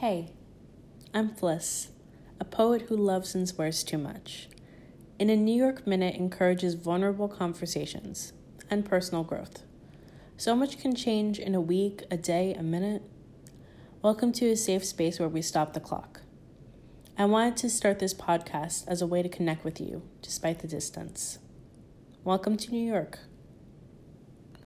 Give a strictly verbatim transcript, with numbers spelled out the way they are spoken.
Hey, I'm Fliss, a poet who loves and swears too much. In a New York Minute encourages vulnerable conversations and personal growth. So much can change in a week, a day, a minute. Welcome to a safe space where we stop the clock. I wanted to start this podcast as a way to connect with you, despite the distance. Welcome to New York.